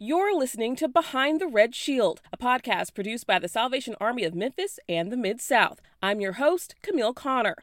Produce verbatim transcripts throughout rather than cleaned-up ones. You're listening to Behind the Red Shield, a podcast produced by the Salvation Army of Memphis and the Mid-South. I'm your host, Camille Conner.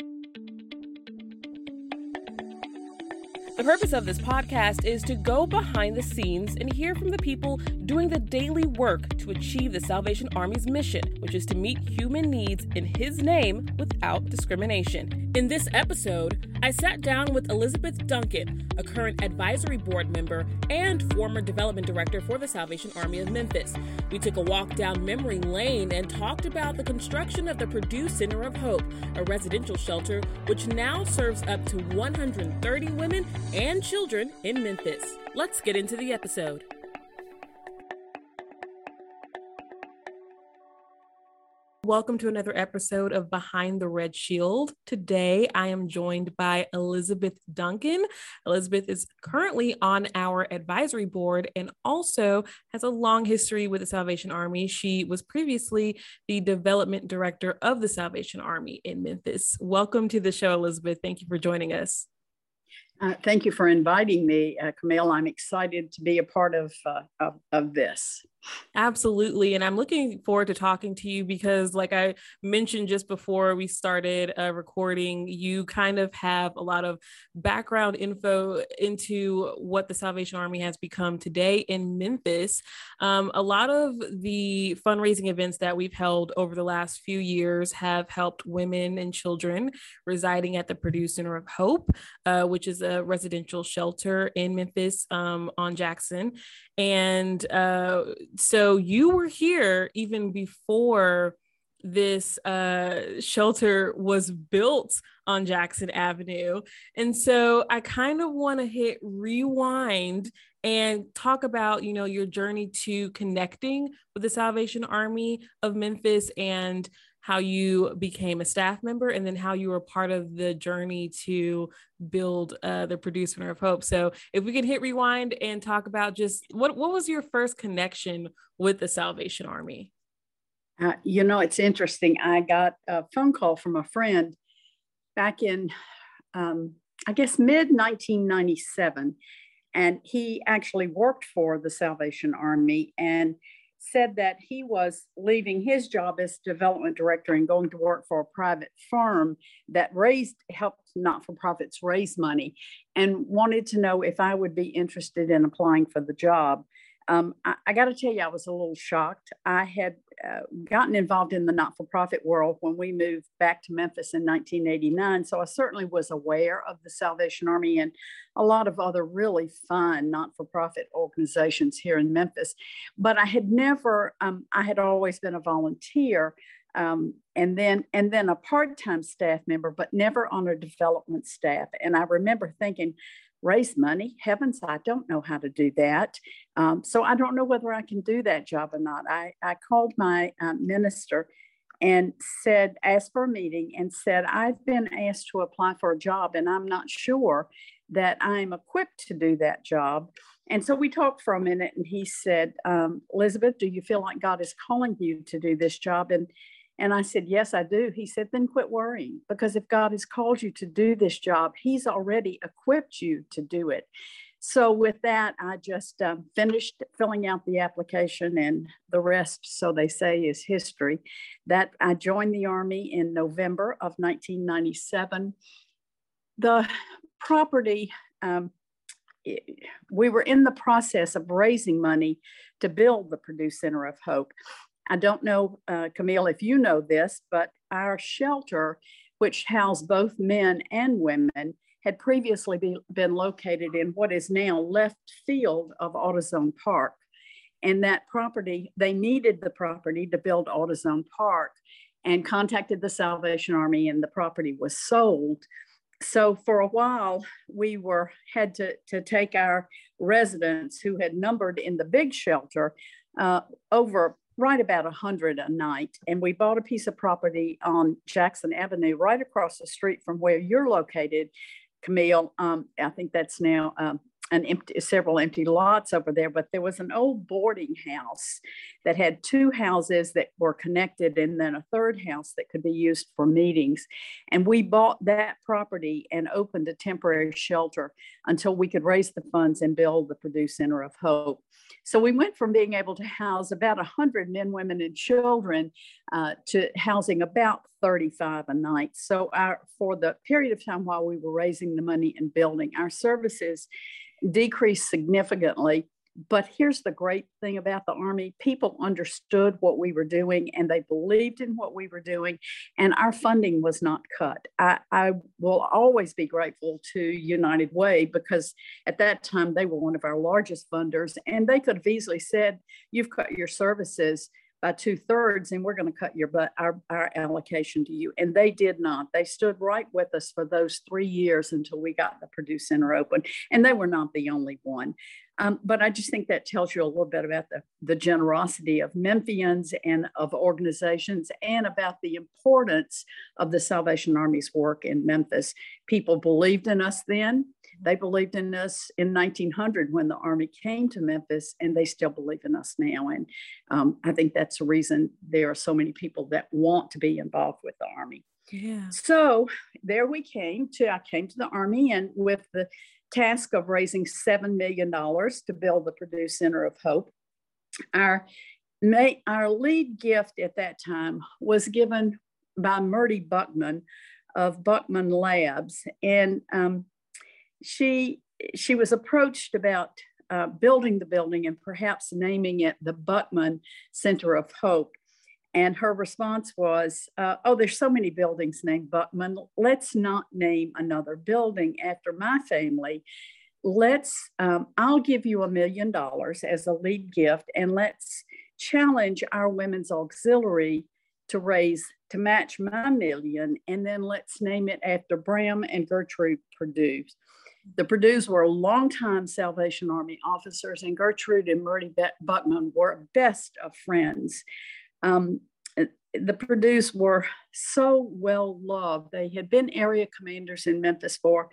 The purpose of this podcast is to go behind the scenes and hear from the people doing the daily work to achieve the Salvation Army's mission, which is to meet human needs in His name without discrimination. In this episode, I sat down with Elizabeth Duncan, a current advisory board member and former development director for the Salvation Army of Memphis. We took a walk down memory lane and talked about the construction of the Purdue Center of Hope, a residential shelter which now serves up to one hundred thirty women and children in Memphis. Let's get into the episode. Welcome to another episode of Behind the Red Shield. Today, I am joined by Elizabeth Duncan. Elizabeth is currently on our advisory board and also has a long history with the Salvation Army. She was previously the development director of the Salvation Army in Memphis. Welcome to the show, Elizabeth. Thank you for joining us. Uh, thank you for inviting me, uh, Camille. I'm excited to be a part of, uh, of of this. Absolutely. And I'm looking forward to talking to you because, like I mentioned just before we started uh, recording, you kind of have a lot of background info into what the Salvation Army has become today in Memphis. Um, a lot of the fundraising events that we've held over the last few years have helped women and children residing at the Purdue Center of Hope, uh, which is a residential shelter in Memphis um, on Jackson. And uh, so you were here even before this uh, shelter was built on Jackson Avenue. And so I kind of want to hit rewind and talk about, you know, your journey to connecting with the Salvation Army of Memphis and how you became a staff member, and then how you were part of the journey to build uh, the Purdue Center of Hope. So if we can hit rewind and talk about just what, what was your first connection with the Salvation Army? Uh, you know, it's interesting. I got a phone call from a friend back in, um, I guess, mid nineteen ninety-seven. And he actually worked for the Salvation Army and said that he was leaving his job as development director and going to work for a private firm that raised, helped not-for-profits raise money, and wanted to know if I would be interested in applying for the job. Um, I, I got to tell you, I was a little shocked. I had uh, gotten involved in the not-for-profit world when we moved back to Memphis in nineteen eighty-nine, so I certainly was aware of the Salvation Army and a lot of other really fun not-for-profit organizations here in Memphis. But I had never, um, I had always been a volunteer um, and then and then a part-time staff member, but never on a development staff. And I remember thinking, raise money, heavens, I don't know how to do that. Um, so I don't know whether I can do that job or not. I, I called my um, minister and said, asked for a meeting and said, I've been asked to apply for a job and I'm not sure that I'm equipped to do that job. And so we talked for a minute and he said, um, Elizabeth, do you feel like God is calling you to do this job? And And I said, yes, I do. He said, then quit worrying, because if God has called you to do this job, He's already equipped you to do it. So with that, I just uh, finished filling out the application, and the rest, so they say, is history. That I joined the Army in November of nineteen ninety-seven. The property, um, it, we were in the process of raising money to build the Purdue Center of Hope. I don't know, uh, Camille, if you know this, but our shelter, which housed both men and women, had previously be, been located in what is now left field of AutoZone Park. And that property, they needed the property to build AutoZone Park and contacted the Salvation Army, and the property was sold. So for a while, we were had to, to take our residents who had numbered in the big shelter uh, over right about one hundred a night. And we bought a piece of property on Jackson Avenue, right across the street from where you're located, Camille. Um, I think that's now um, an empty, several empty lots over there, but there was an old boarding house that had two houses that were connected and then a third house that could be used for meetings. And we bought that property and opened a temporary shelter until we could raise the funds and build the Purdue Center of Hope. So we went from being able to house about one hundred men, women, and children uh, to housing about thirty-five a night. So our, for the period of time while we were raising the money and building, our services decreased significantly. But here's the great thing about the Army. People understood what we were doing and they believed in what we were doing, and our funding was not cut. I, I will always be grateful to United Way, because at that time they were one of our largest funders, and they could have easily said, you've cut your services by two thirds and we're going to cut your but our, our allocation to you. And they did not. They stood right with us for those three years until we got the Purdue Center open. And they were not the only one. Um, but I just think that tells you a little bit about the, the generosity of Memphians and of organizations, and about the importance of the Salvation Army's work in Memphis. People believed in us then. They believed in us in nineteen hundred when the Army came to Memphis, and they still believe in us now. And um, I think that's the reason there are so many people that want to be involved with the Army. Yeah. So there we came to, I came to the Army and with the task of raising seven million dollars to build the Purdue Center of Hope. Our, may, our lead gift at that time was given by Mertie Buckman of Buckman Labs. And um, she, she was approached about uh, building the building and perhaps naming it the Buckman Center of Hope. And her response was, uh, oh, there's so many buildings named Buckman. Let's not name another building after my family. Let's, um, I'll give you a million dollars as a lead gift, and let's challenge our women's auxiliary to raise, to match my million. And then let's name it after Bram and Gertrude Purdue. The Purdues were longtime Salvation Army officers, and Gertrude and Mertie Buckman were best of friends. Um, the Purdues were so well loved. They had been area commanders in Memphis for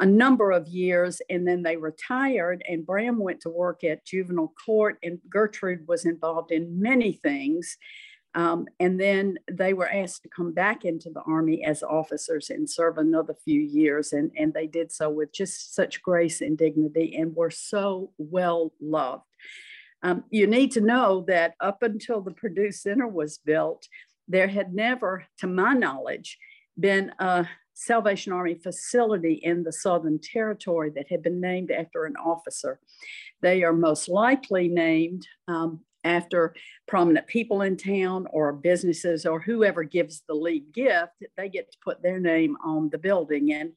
a number of years, and then they retired, and Bram went to work at juvenile court, and Gertrude was involved in many things. Um, and then they were asked to come back into the Army as officers and serve another few years. And, and they did so with just such grace and dignity, and were so well loved. Um, you need to know that up until the Purdue Center was built, there had never, to my knowledge, been a Salvation Army facility in the Southern Territory that had been named after an officer. They are most likely named um, after prominent people in town or businesses, or whoever gives the lead gift, they get to put their name on the building. And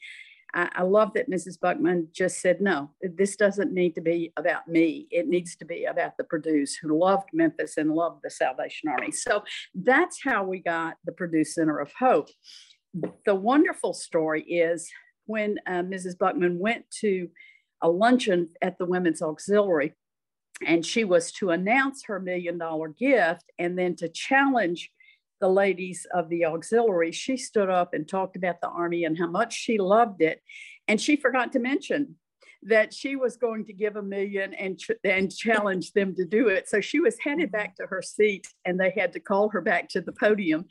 I love that Missus Buckman just said, no, this doesn't need to be about me. It needs to be about the Purdues who loved Memphis and loved the Salvation Army. So that's how we got the Purdue Center of Hope. The wonderful story is when uh, Missus Buckman went to a luncheon at the Women's Auxiliary, and she was to announce her million dollar gift and then to challenge the ladies of the auxiliary, she stood up and talked about the Army and how much she loved it. And she forgot to mention that she was going to give a million and, ch and challenge them to do it. So she was headed back to her seat, and they had to call her back to the podium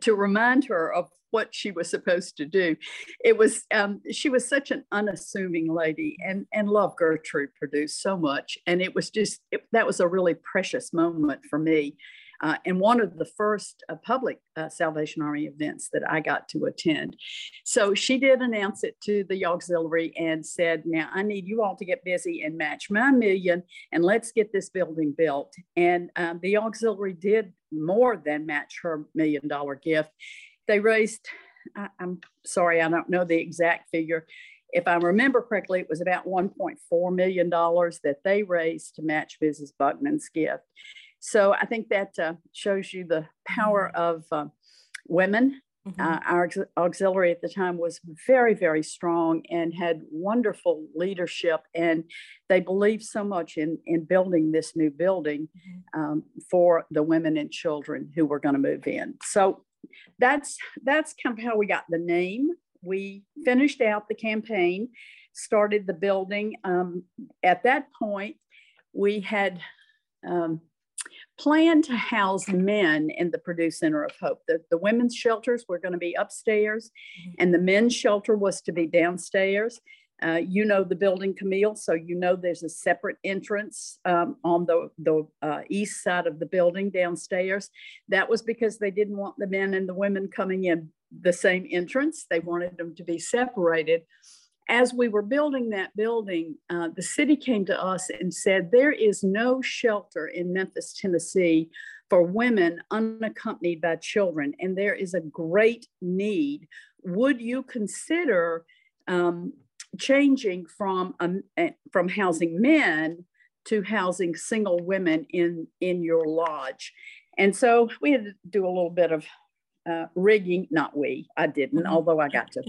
to remind her of what she was supposed to do. It was, um, she was such an unassuming lady, and, and loved Gertrude Purdue so much. And it was just, it, that was a really precious moment for me. Uh, and one of the first uh, public uh, Salvation Army events that I got to attend. So she did announce it to the auxiliary and said, now I need you all to get busy and match my million, and let's get this building built. And um, the auxiliary did more than match her million dollar gift. They raised, I, I'm sorry, I don't know the exact figure. If I remember correctly, it was about one point four million dollars that they raised to match Missus Buckman's gift. So I think that uh, shows you the power of uh, women. Mm-hmm. uh, our auxiliary at the time was very, very strong and had wonderful leadership. And they believed so much in, in building this new building um, for the women and children who were going to move in. So that's, that's kind of how we got the name. We finished out the campaign. started the building. Um, at that point, we had um, planned to house men in the Purdue Center of Hope. The, the women's shelters were going to be upstairs, and the men's shelter was to be downstairs. Uh, you know the building, Camille, so you know there's a separate entrance um, on the, the uh, east side of the building downstairs. That was because they didn't want the men and the women coming in the same entrance. They wanted them to be separated. As we were building that building, uh, the city came to us and said, there is no shelter in Memphis, Tennessee for women unaccompanied by children, and there is a great need. Would you consider um, changing from um, from housing men to housing single women in, in your lodge? And so we had to do a little bit of uh, rigging, not we, I didn't, although I got to,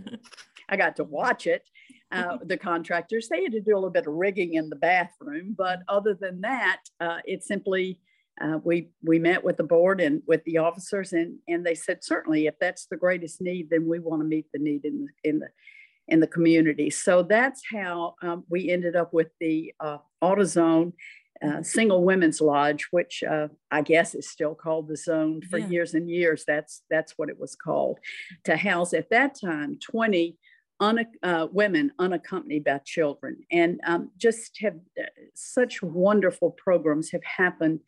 I got to watch it. Uh, the contractors, they had to do a little bit of rigging in the bathroom, but other than that, uh, it simply, uh, we we met with the board and with the officers, and and they said, certainly, if that's the greatest need, then we want to meet the need in the, in the in the community. So that's how um, we ended up with the uh, AutoZone uh, Single Women's Lodge, which uh, I guess is still called the Zone for yeah. years and years. That's that's what it was called, to house at that time twenty un uh, women unaccompanied by children. And um, just have uh, such wonderful programs have happened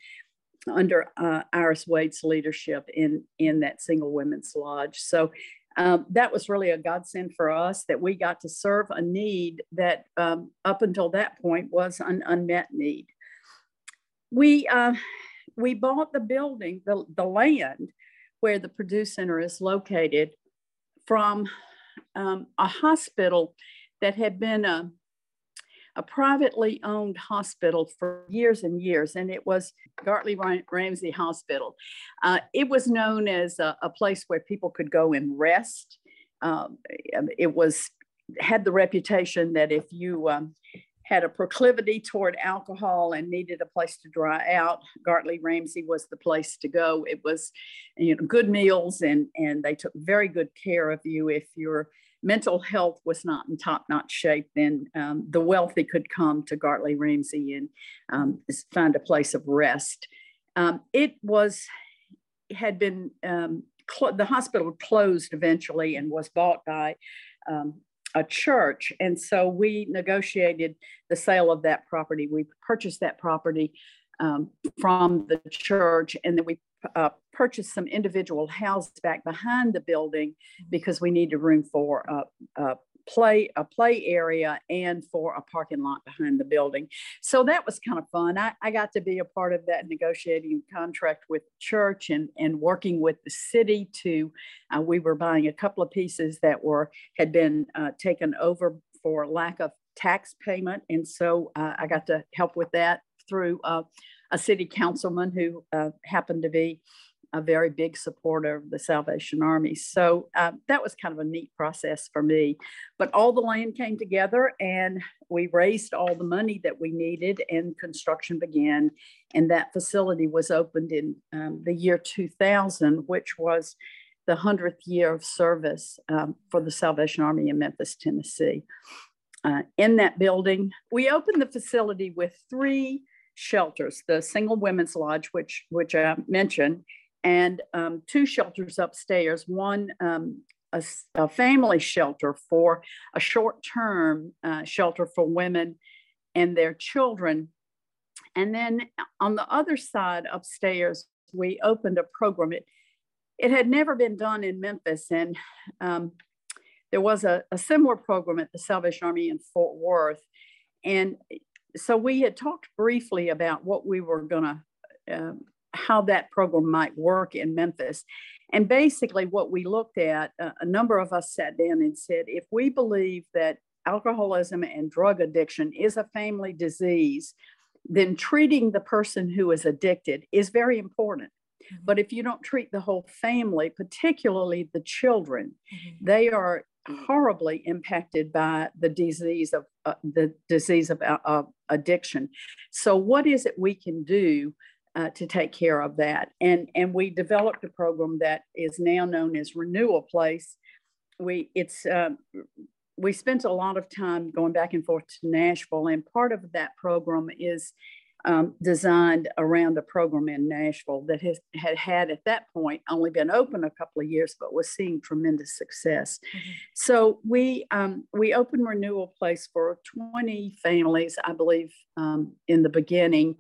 under uh, Iris Wade's leadership in in that Single Women's Lodge. So. Um, that was really a godsend for us that we got to serve a need that um, up until that point was an unmet need. We, uh, we bought the building, the, the land where the Purdue Center is located, from um, a hospital that had been a, a privately owned hospital for years and years, and it was Gartley Ramsey Hospital. Uh, it was known as a, a place where people could go and rest. Um, it was had the reputation that if you um, had a proclivity toward alcohol and needed a place to dry out, Gartley Ramsey was the place to go. It was, you know, good meals, and and they took very good care of you. If you're mental health was not in top-notch shape, then um, the wealthy could come to Gartley Ramsey and um, find a place of rest. Um, it was, had been, um, the hospital closed eventually and was bought by um, a church. And so we negotiated the sale of that property. We purchased that property um, from the church, and then we Uh, purchased some individual houses back behind the building because we needed room for a, a play a play area and for a parking lot behind the building. So that was kind of fun. I, I got to be a part of that negotiating contract with the church and, and working with the city to, uh, we were buying a couple of pieces that were had been uh, taken over for lack of tax payment. And so uh, I got to help with that through uh, a city councilman who uh, happened to be a very big supporter of the Salvation Army. So uh, that was kind of a neat process for me. But all the land came together, and we raised all the money that we needed, and construction began. And that facility was opened in um, the year two thousand, which was the hundredth year of service um, for the Salvation Army in Memphis, Tennessee. Uh, in that building, we opened the facility with three shelters: the Single Women's Lodge, which which I mentioned, and um, two shelters upstairs. One um, a, a family shelter for a short-term uh, shelter for women and their children, and then on the other side upstairs, we opened a program. It it had never been done in Memphis, and um, there was a, a similar program at the Salvation Army in Fort Worth, and. So we had talked briefly about what we were going to, uh, how that program might work in Memphis. And basically what we looked at, uh, a number of us sat down and said, if we believe that alcoholism and drug addiction is a family disease, then treating the person who is addicted is very important. Mm-hmm. But if you don't treat the whole family, particularly the children, mm-hmm. they are horribly impacted by the disease of uh, the disease of uh, addiction. So what is it we can do uh, to take care of that? And and we developed a program that is now known as Renewal Place. We it's uh, we spent a lot of time going back and forth to Nashville, and part of that program is um, designed around a program in Nashville that has, had had at that point only been open a couple of years, but was seeing tremendous success. Mm-hmm. So we um, we opened Renewal Place for twenty families, I believe, um, in the beginning.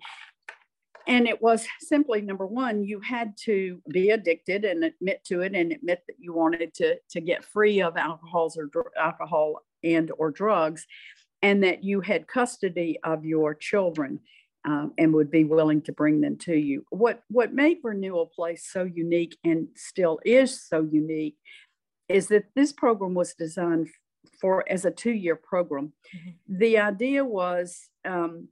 And it was simply, number one, you had to be addicted and admit to it and admit that you wanted to, to get free of alcohols or dr- alcohol and or drugs, and that you had custody of your children um, and would be willing to bring them to you. What, what made Renewal Place so unique and still is so unique is that this program was designed for as a two-year program. Mm-hmm. The idea was... Um,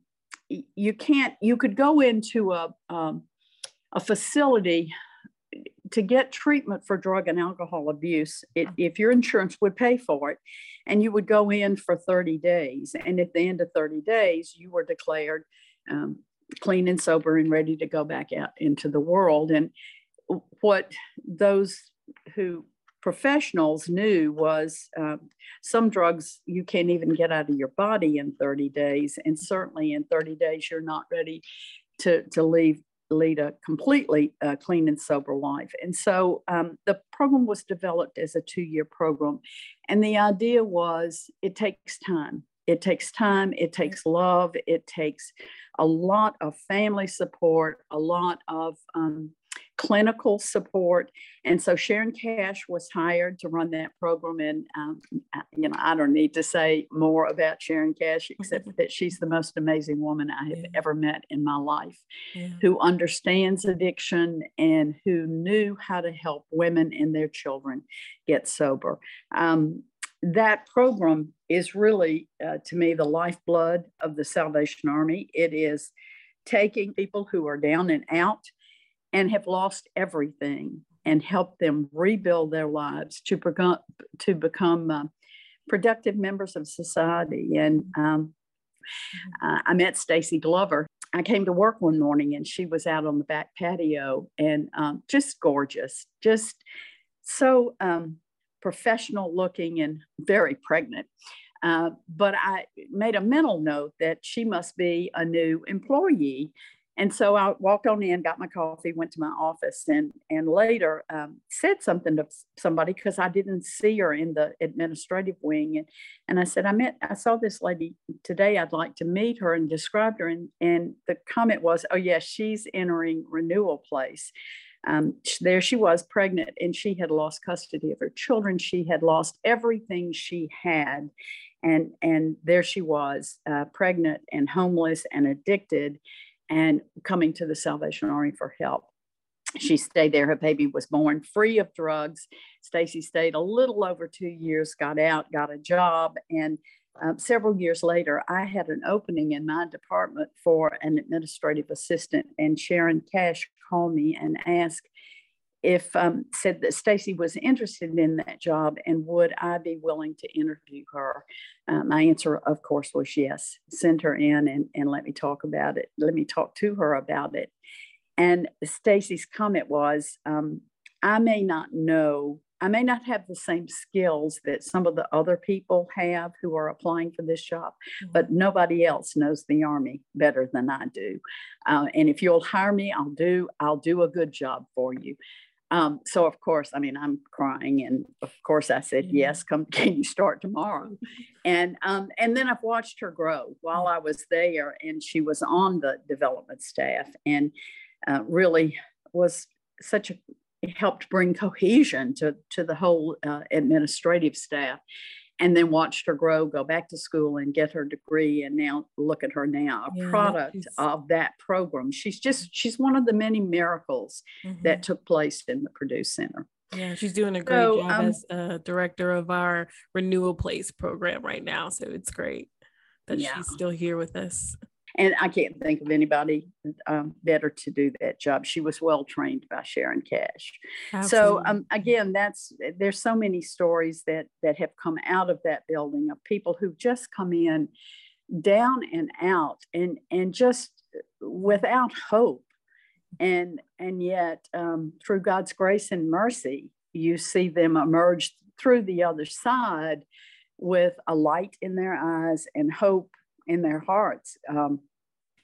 You can't, you could go into a, um, a facility to get treatment for drug and alcohol abuse it, if your insurance would pay for it. And you would go in for thirty days. And at the end of thirty days, you were declared um, clean and sober and ready to go back out into the world. And what those who professionals knew was um, some drugs you can't even get out of your body in thirty days. And certainly in thirty days, you're not ready to, to leave, lead a completely uh, clean and sober life. And so um, the program was developed as a two-year program. And the idea was it takes time. It takes time. It takes love. It takes a lot of family support, a lot of um, clinical support. And so Sharon Cash was hired to run that program. And, um, you know, I don't need to say more about Sharon Cash, except that she's the most amazing woman I have yeah. ever met in my life, yeah. who understands addiction and who knew how to help women and their children get sober. Um, that program is really, uh, to me, the lifeblood of the Salvation Army. It is taking people who are down and out and have lost everything and help them rebuild their lives to, preg- to become uh, productive members of society. And um, uh, I met Stacy Glover. I came to work one morning and she was out on the back patio and um, just gorgeous, just so um, professional looking and very pregnant. Uh, but I made a mental note that she must be a new employee. And so I walked on in, got my coffee, went to my office, and and later um, said something to somebody because I didn't see her in the administrative wing. And, and I said, I met, I saw this lady today. I'd like to meet her, and described her. And, and the comment was, oh, yes, she's entering Renewal Place. Um, there she was, pregnant, and she had lost custody of her children. She had lost everything she had. And, and there she was, uh, pregnant and homeless and addicted, and coming to the Salvation Army for help. She stayed there. Her baby was born free of drugs. Stacy stayed a little over two years, got out, got a job. And um, several years later, I had an opening in my department for an administrative assistant. And Sharon Cash called me and asked if, um, said that Stacy was interested in that job and would I be willing to interview her? Um, my answer, of course, was yes. Send her in and, and let me talk about it. Let me talk to her about it. And Stacy's comment was, um, I may not know, I may not have the same skills that some of the other people have who are applying for this job, but nobody else knows the Army better than I do. Uh, and if you'll hire me, I'll do, I'll do a good job for you. Um, so of course, I mean, I'm crying. And of course I said, yes, come, can you start tomorrow? And, um, and then I've watched her grow while I was there, and she was on the development staff and uh, really was such a, helped bring cohesion to, to the whole uh, administrative staff, and then watched her grow, go back to school and get her degree. And now look at her now, a yeah, product she's... of that program. She's just, she's one of the many miracles mm-hmm. that took place in the Purdue Center. Yeah, she's doing a great so, job um, as a director of our Renewal Place program right now. So it's great that yeah. she's still here with us. And I can't think of anybody um, better to do that job. She was well trained by Sharon Cash. Absolutely. So um, again, that's there's so many stories that that have come out of that building of people who just come in down and out and and just without hope, and and yet um, through God's grace and mercy, you see them emerge through the other side with a light in their eyes and hope in their hearts. Um,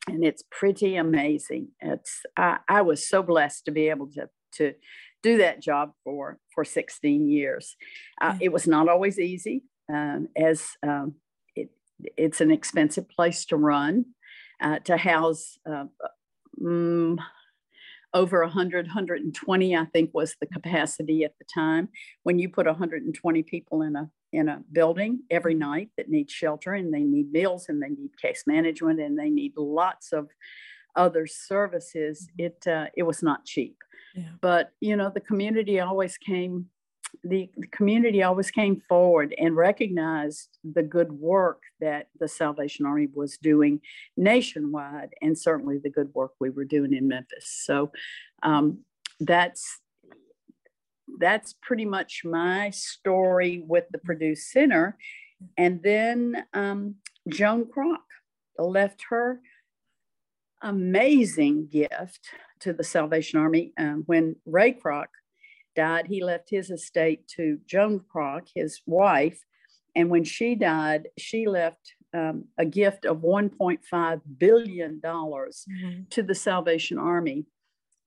and it's pretty amazing. It's, I, I was so blessed to be able to, to do that job for, for sixteen years. Uh, it was not always easy, um, as um, it, it's an expensive place to run, uh, to house uh, um, over one hundred, one hundred twenty, I think was the capacity at the time. When you put one hundred twenty people in a in a building every night that needs shelter, and they need meals, and they need case management, and they need lots of other services, it uh, it was not cheap. Yeah. But you know, the community always came, the, the community always came forward and recognized the good work that the Salvation Army was doing nationwide, and certainly the good work we were doing in Memphis. So um, that's that's pretty much my story with the Purdue Center. And then um, Joan Kroc left her amazing gift to the Salvation Army. Um, when Ray Kroc died, he left his estate to Joan Kroc, his wife. And when she died, she left um, a gift of one point five billion dollars mm-hmm. to the Salvation Army.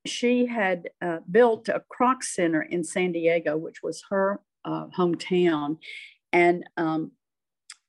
She had uh, built a Kroc Center in San Diego, which was her uh, hometown. And um,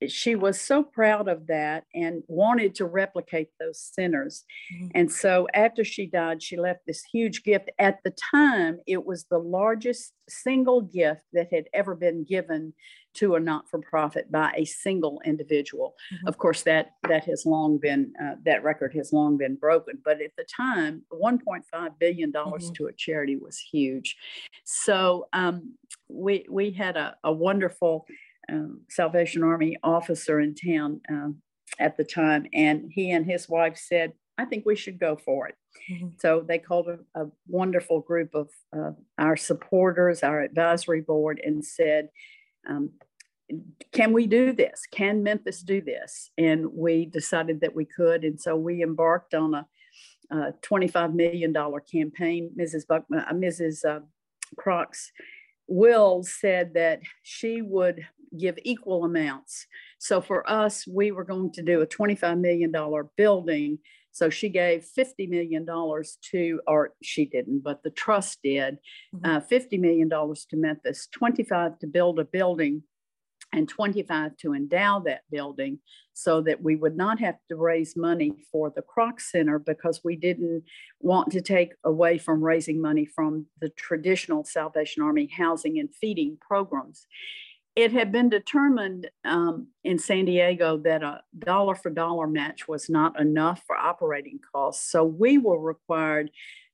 she was so proud of that and wanted to replicate those centers. Mm-hmm. And so after she died, she left this huge gift. At the time, it was the largest single gift that had ever been given to a not-for-profit by a single individual. Mm-hmm. Of course, that that has long been, uh, that record has long been broken. But at the time, one point five billion dollars mm-hmm. to a charity was huge. So um, we, we had a, a wonderful Um, Salvation Army officer in town um, at the time, and he and his wife said, I think we should go for it. Mm-hmm. So they called a, a wonderful group of uh, our supporters, our advisory board, and said, um, can we do this? Can Memphis do this? And we decided that we could, and so we embarked on a, a twenty-five million dollars campaign. Missus Buckman, uh, Missus Uh, Croc's will said that she would give equal amounts. So for us, we were going to do a twenty-five million dollars building. So she gave fifty million dollars to, or she didn't, but the trust did, uh, fifty million dollars to Memphis, twenty-five to build a building, and twenty-five to endow that building, so that we would not have to raise money for the Kroc Center, because we didn't want to take away from raising money from the traditional Salvation Army housing and feeding programs. It had been determined um, in San Diego that a dollar for dollar match was not enough for operating costs. So we were required,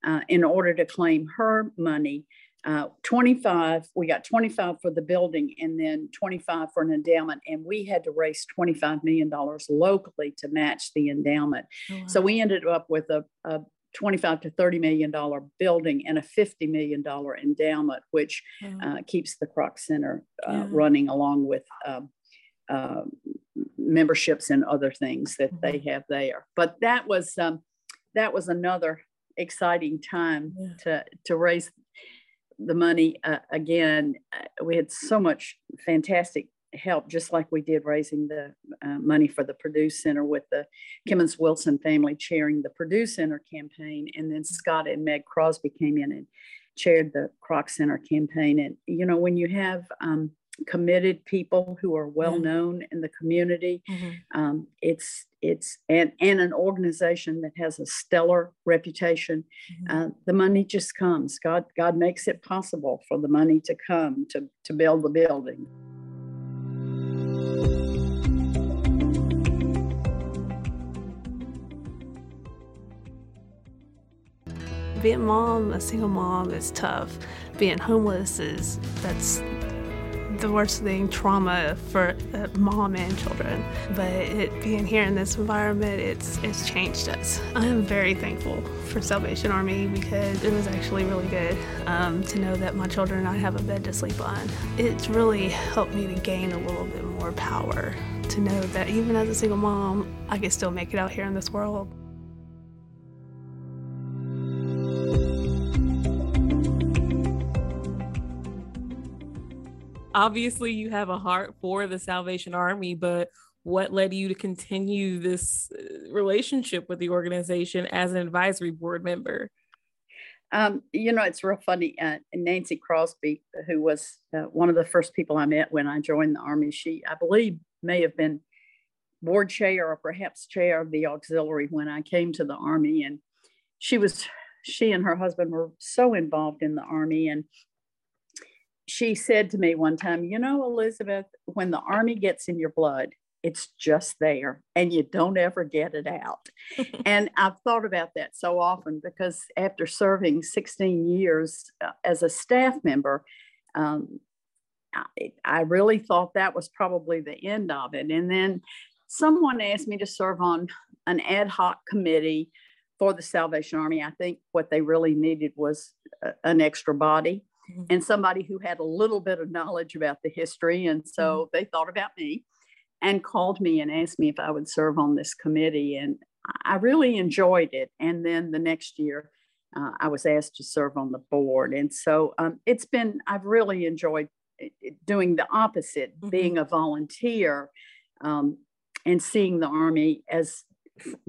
uh, in order to claim her money, uh, twenty-five, we got twenty-five for the building, and then twenty-five for an endowment. And we had to raise twenty-five million dollars locally to match the endowment. Oh, wow. So we ended up with a, a twenty-five to thirty million dollars building and a fifty million dollars endowment, which yeah. uh, keeps the Kroc Center uh, yeah. running, along with uh, uh, memberships and other things that mm-hmm. they have there. But that was, um, that was another exciting time yeah. to, to raise the money. Uh, again, we had so much fantastic help, just like we did raising the uh, money for the Purdue Center, with the Kimmons Wilson family chairing the Purdue Center campaign. And then Scott and Meg Crosby came in and chaired the Kroc Center campaign. And, you know, when you have um, committed people who are well known in the community, mm-hmm. um, it's, it's, and, and an organization that has a stellar reputation, mm-hmm. uh, the money just comes. God, God makes it possible for the money to come to, to build the building. Being a mom, a single mom, is tough. Being homeless is, that's the worst thing, trauma for a mom and children. But it, being here in this environment, it's it's changed us. I am very thankful for Salvation Army, because it was actually really good um, to know that my children and I have a bed to sleep on. It's really helped me to gain a little bit more power, to know that even as a single mom, I can still make it out here in this world. obviously you have a heart for the Salvation Army, but what led you to continue this relationship with the organization as an advisory board member? Um, you know, it's real funny. Uh, Nancy Crosby, who was uh, one of the first people I met when I joined the Army, she, I believe, may have been board chair or perhaps chair of the auxiliary when I came to the Army. And she was, she and her husband were so involved in the Army. And she said to me one time, you know, Elizabeth, when the Army gets in your blood, it's just there and you don't ever get it out. And I've thought about that so often, because after serving sixteen years uh, as a staff member, um, I, I really thought that was probably the end of it. And then someone asked me to serve on an ad hoc committee for the Salvation Army. I think what they really needed was a, an extra body mm-hmm. and somebody who had a little bit of knowledge about the history. And so mm-hmm. they thought about me and called me and asked me if I would serve on this committee. And I really enjoyed it. And then the next year, uh, I was asked to serve on the board. And so um, it's been, I've really enjoyed doing the opposite, mm-hmm. being a volunteer um, and seeing the Army as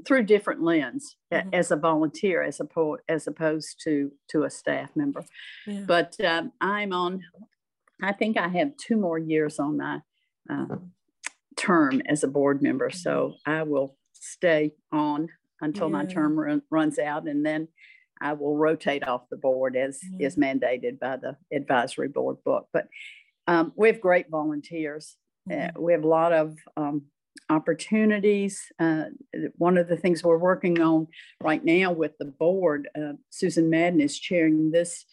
through different lens, mm-hmm. as a volunteer, as, a po- as opposed to, to a staff member. Yeah. But um, I'm on, I think I have two more years on my uh, term as a board member, so I will stay on until yeah. my term run, runs out, and then I will rotate off the board as yeah. is mandated by the advisory board book. But um, we have great volunteers. Yeah. Uh, we have a lot of um, opportunities. Uh, one of the things we're working on right now with the board, uh, Susan Madden is chairing this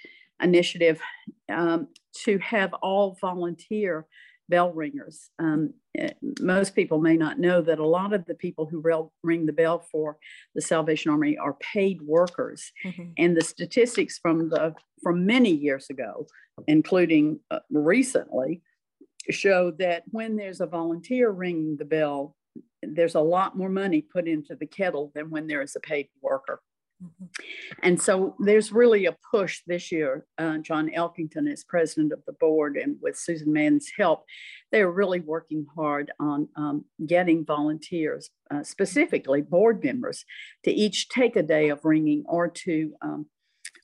initiative um, to have all volunteer bell ringers. Um, most people may not know that a lot of the people who rel- ring the bell for the Salvation Army are paid workers. Mm-hmm. And the statistics from the from many years ago, including uh, recently, show that when there's a volunteer ringing the bell, there's a lot more money put into the kettle than when there is a paid worker. Mm-hmm. And so there's really a push this year. Uh, John Elkington is president of the board, and with Susan Mann's help, they're really working hard on um, getting volunteers, uh, specifically board members, to each take a day of ringing, or to, um,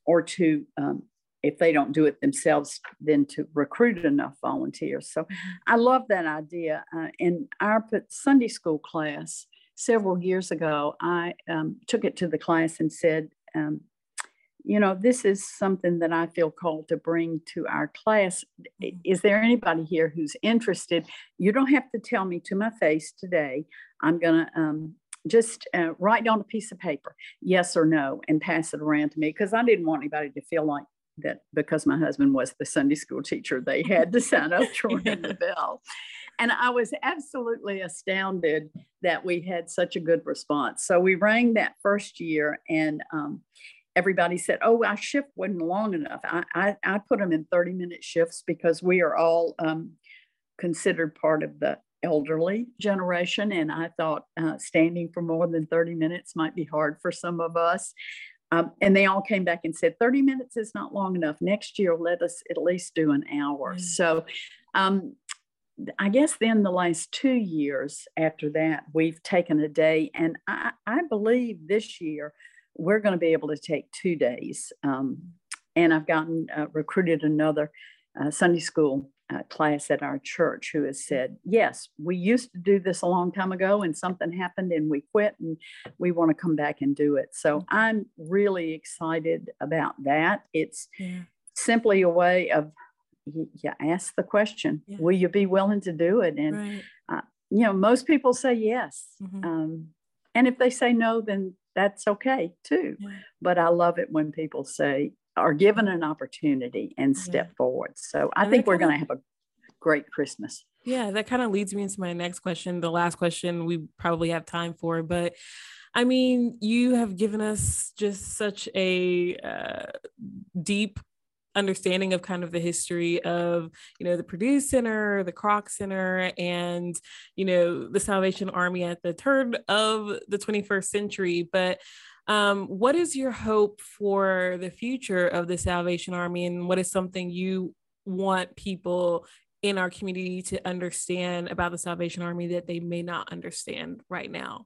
or to um, if they don't do it themselves, then to recruit enough volunteers. So I love that idea. Uh, in our Sunday school class, several years ago, I um, took it to the class and said, um, you know, this is something that I feel called to bring to our class. Is there anybody here who's interested? You don't have to tell me to my face today. I'm going to um, just uh, write down a piece of paper, yes or no, and pass it around to me, because I didn't want anybody to feel like that because my husband was the Sunday school teacher, they had to sign up to ring the bell. And I was absolutely astounded that we had such a good response. So we rang that first year, and um, everybody said, oh, our shift wasn't long enough. I, I, I put them in thirty minute shifts, because we are all um, considered part of the elderly generation. And I thought uh, standing for more than thirty minutes might be hard for some of us. Um, and they all came back and said, thirty minutes is not long enough. Next year, let us at least do an hour. Mm-hmm. So um, I guess then the last two years after that, we've taken a day. And I, I believe this year we're going to be able to take two days. Um, and I've gotten uh, recruited another uh, Sunday school uh, class at our church who has said, yes, we used to do this a long time ago and something happened and we quit and we want to come back and do it. So I'm really excited about that. It's yeah. simply a way of, you ask the question, yeah. will you be willing to do it? And, right. uh, you know, most people say yes. Mm-hmm. Um, and if they say no, then that's okay too. Yeah. But I love it when people say, are given an opportunity and step yeah. forward. So I and think we're going to have a great Christmas. Yeah, that kind of leads me into my next question, the last question we probably have time for. But I mean, you have given us just such a uh, deep understanding of kind of the history of, you know, the Purdue Center, the Kroc Center, and, you know, the Salvation Army at the turn of the twenty-first century. But um, what is your hope for the future of the Salvation Army? And what is something you want people in our community to understand about the Salvation Army that they may not understand right now?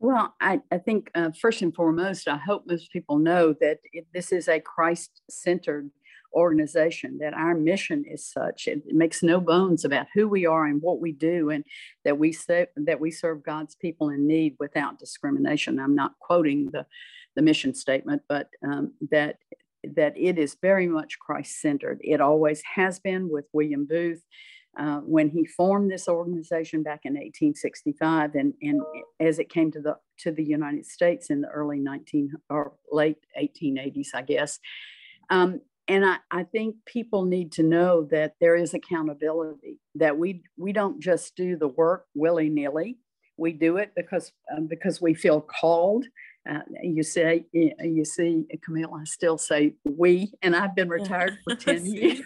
Well, I, I think uh, first and foremost, I hope most people know that it, this is a Christ-centered organization, that our mission is such. It, it makes no bones about who we are and what we do, and that we say, that we serve God's people in need without discrimination. I'm not quoting the, the mission statement, but um, that that it is very much Christ-centered. It always has been with William Booth. Uh, when he formed this organization back in eighteen sixty-five, and, and as it came to the to the United States in the early nineteen or late eighteen eighties, I guess. Um, and I, I think people need to know that there is accountability, that we we don't just do the work willy-nilly. We do it because um, because we feel called. Uh, you say, you see, Camille, I still say we, and I've been retired for ten years,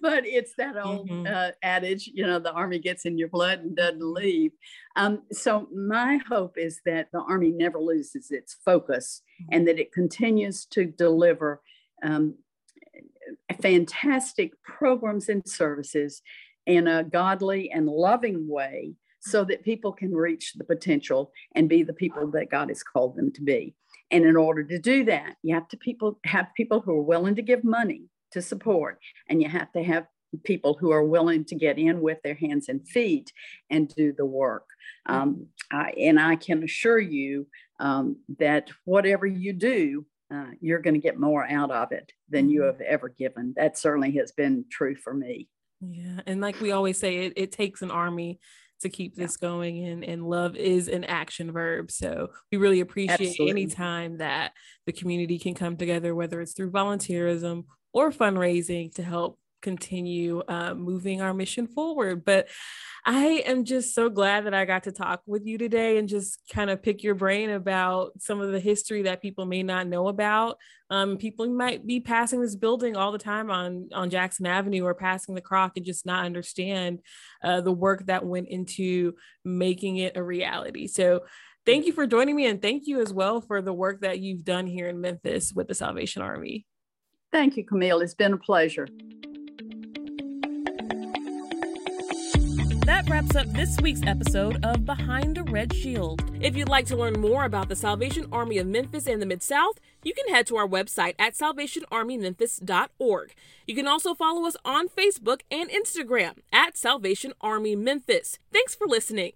but it's that old mm-hmm. uh, adage, you know, the Army gets in your blood and doesn't leave. Um, so my hope is that the Army never loses its focus mm-hmm. and that it continues to deliver um, fantastic programs and services in a godly and loving way, so that people can reach the potential and be the people that God has called them to be. And in order to do that, you have to people have people who are willing to give money to support, and you have to have people who are willing to get in with their hands and feet and do the work. Um, I, and I can assure you um, that whatever you do, uh, you're going to get more out of it than you have ever given. That certainly has been true for me. Yeah, and like we always say, it, it takes an army to keep this yeah. going, and, and love is an action verb. So we really appreciate Absolutely. Any time that the community can come together, whether it's through volunteerism or fundraising, to help continue uh, moving our mission forward. But I am just so glad that I got to talk with you today and just kind of pick your brain about some of the history that people may not know about. Um, people might be passing this building all the time on, on Jackson Avenue, or passing the Kroc, and just not understand uh, the work that went into making it a reality. So thank you for joining me, and thank you as well for the work that you've done here in Memphis with the Salvation Army. Thank you, Camille. It's been a pleasure. That wraps up this week's episode of Behind a Red Shield. If you'd like to learn more about the Salvation Army of Memphis and the Mid-South, you can head to our website at salvation army memphis dot org. You can also follow us on Facebook and Instagram at Salvation Army Memphis. Thanks for listening.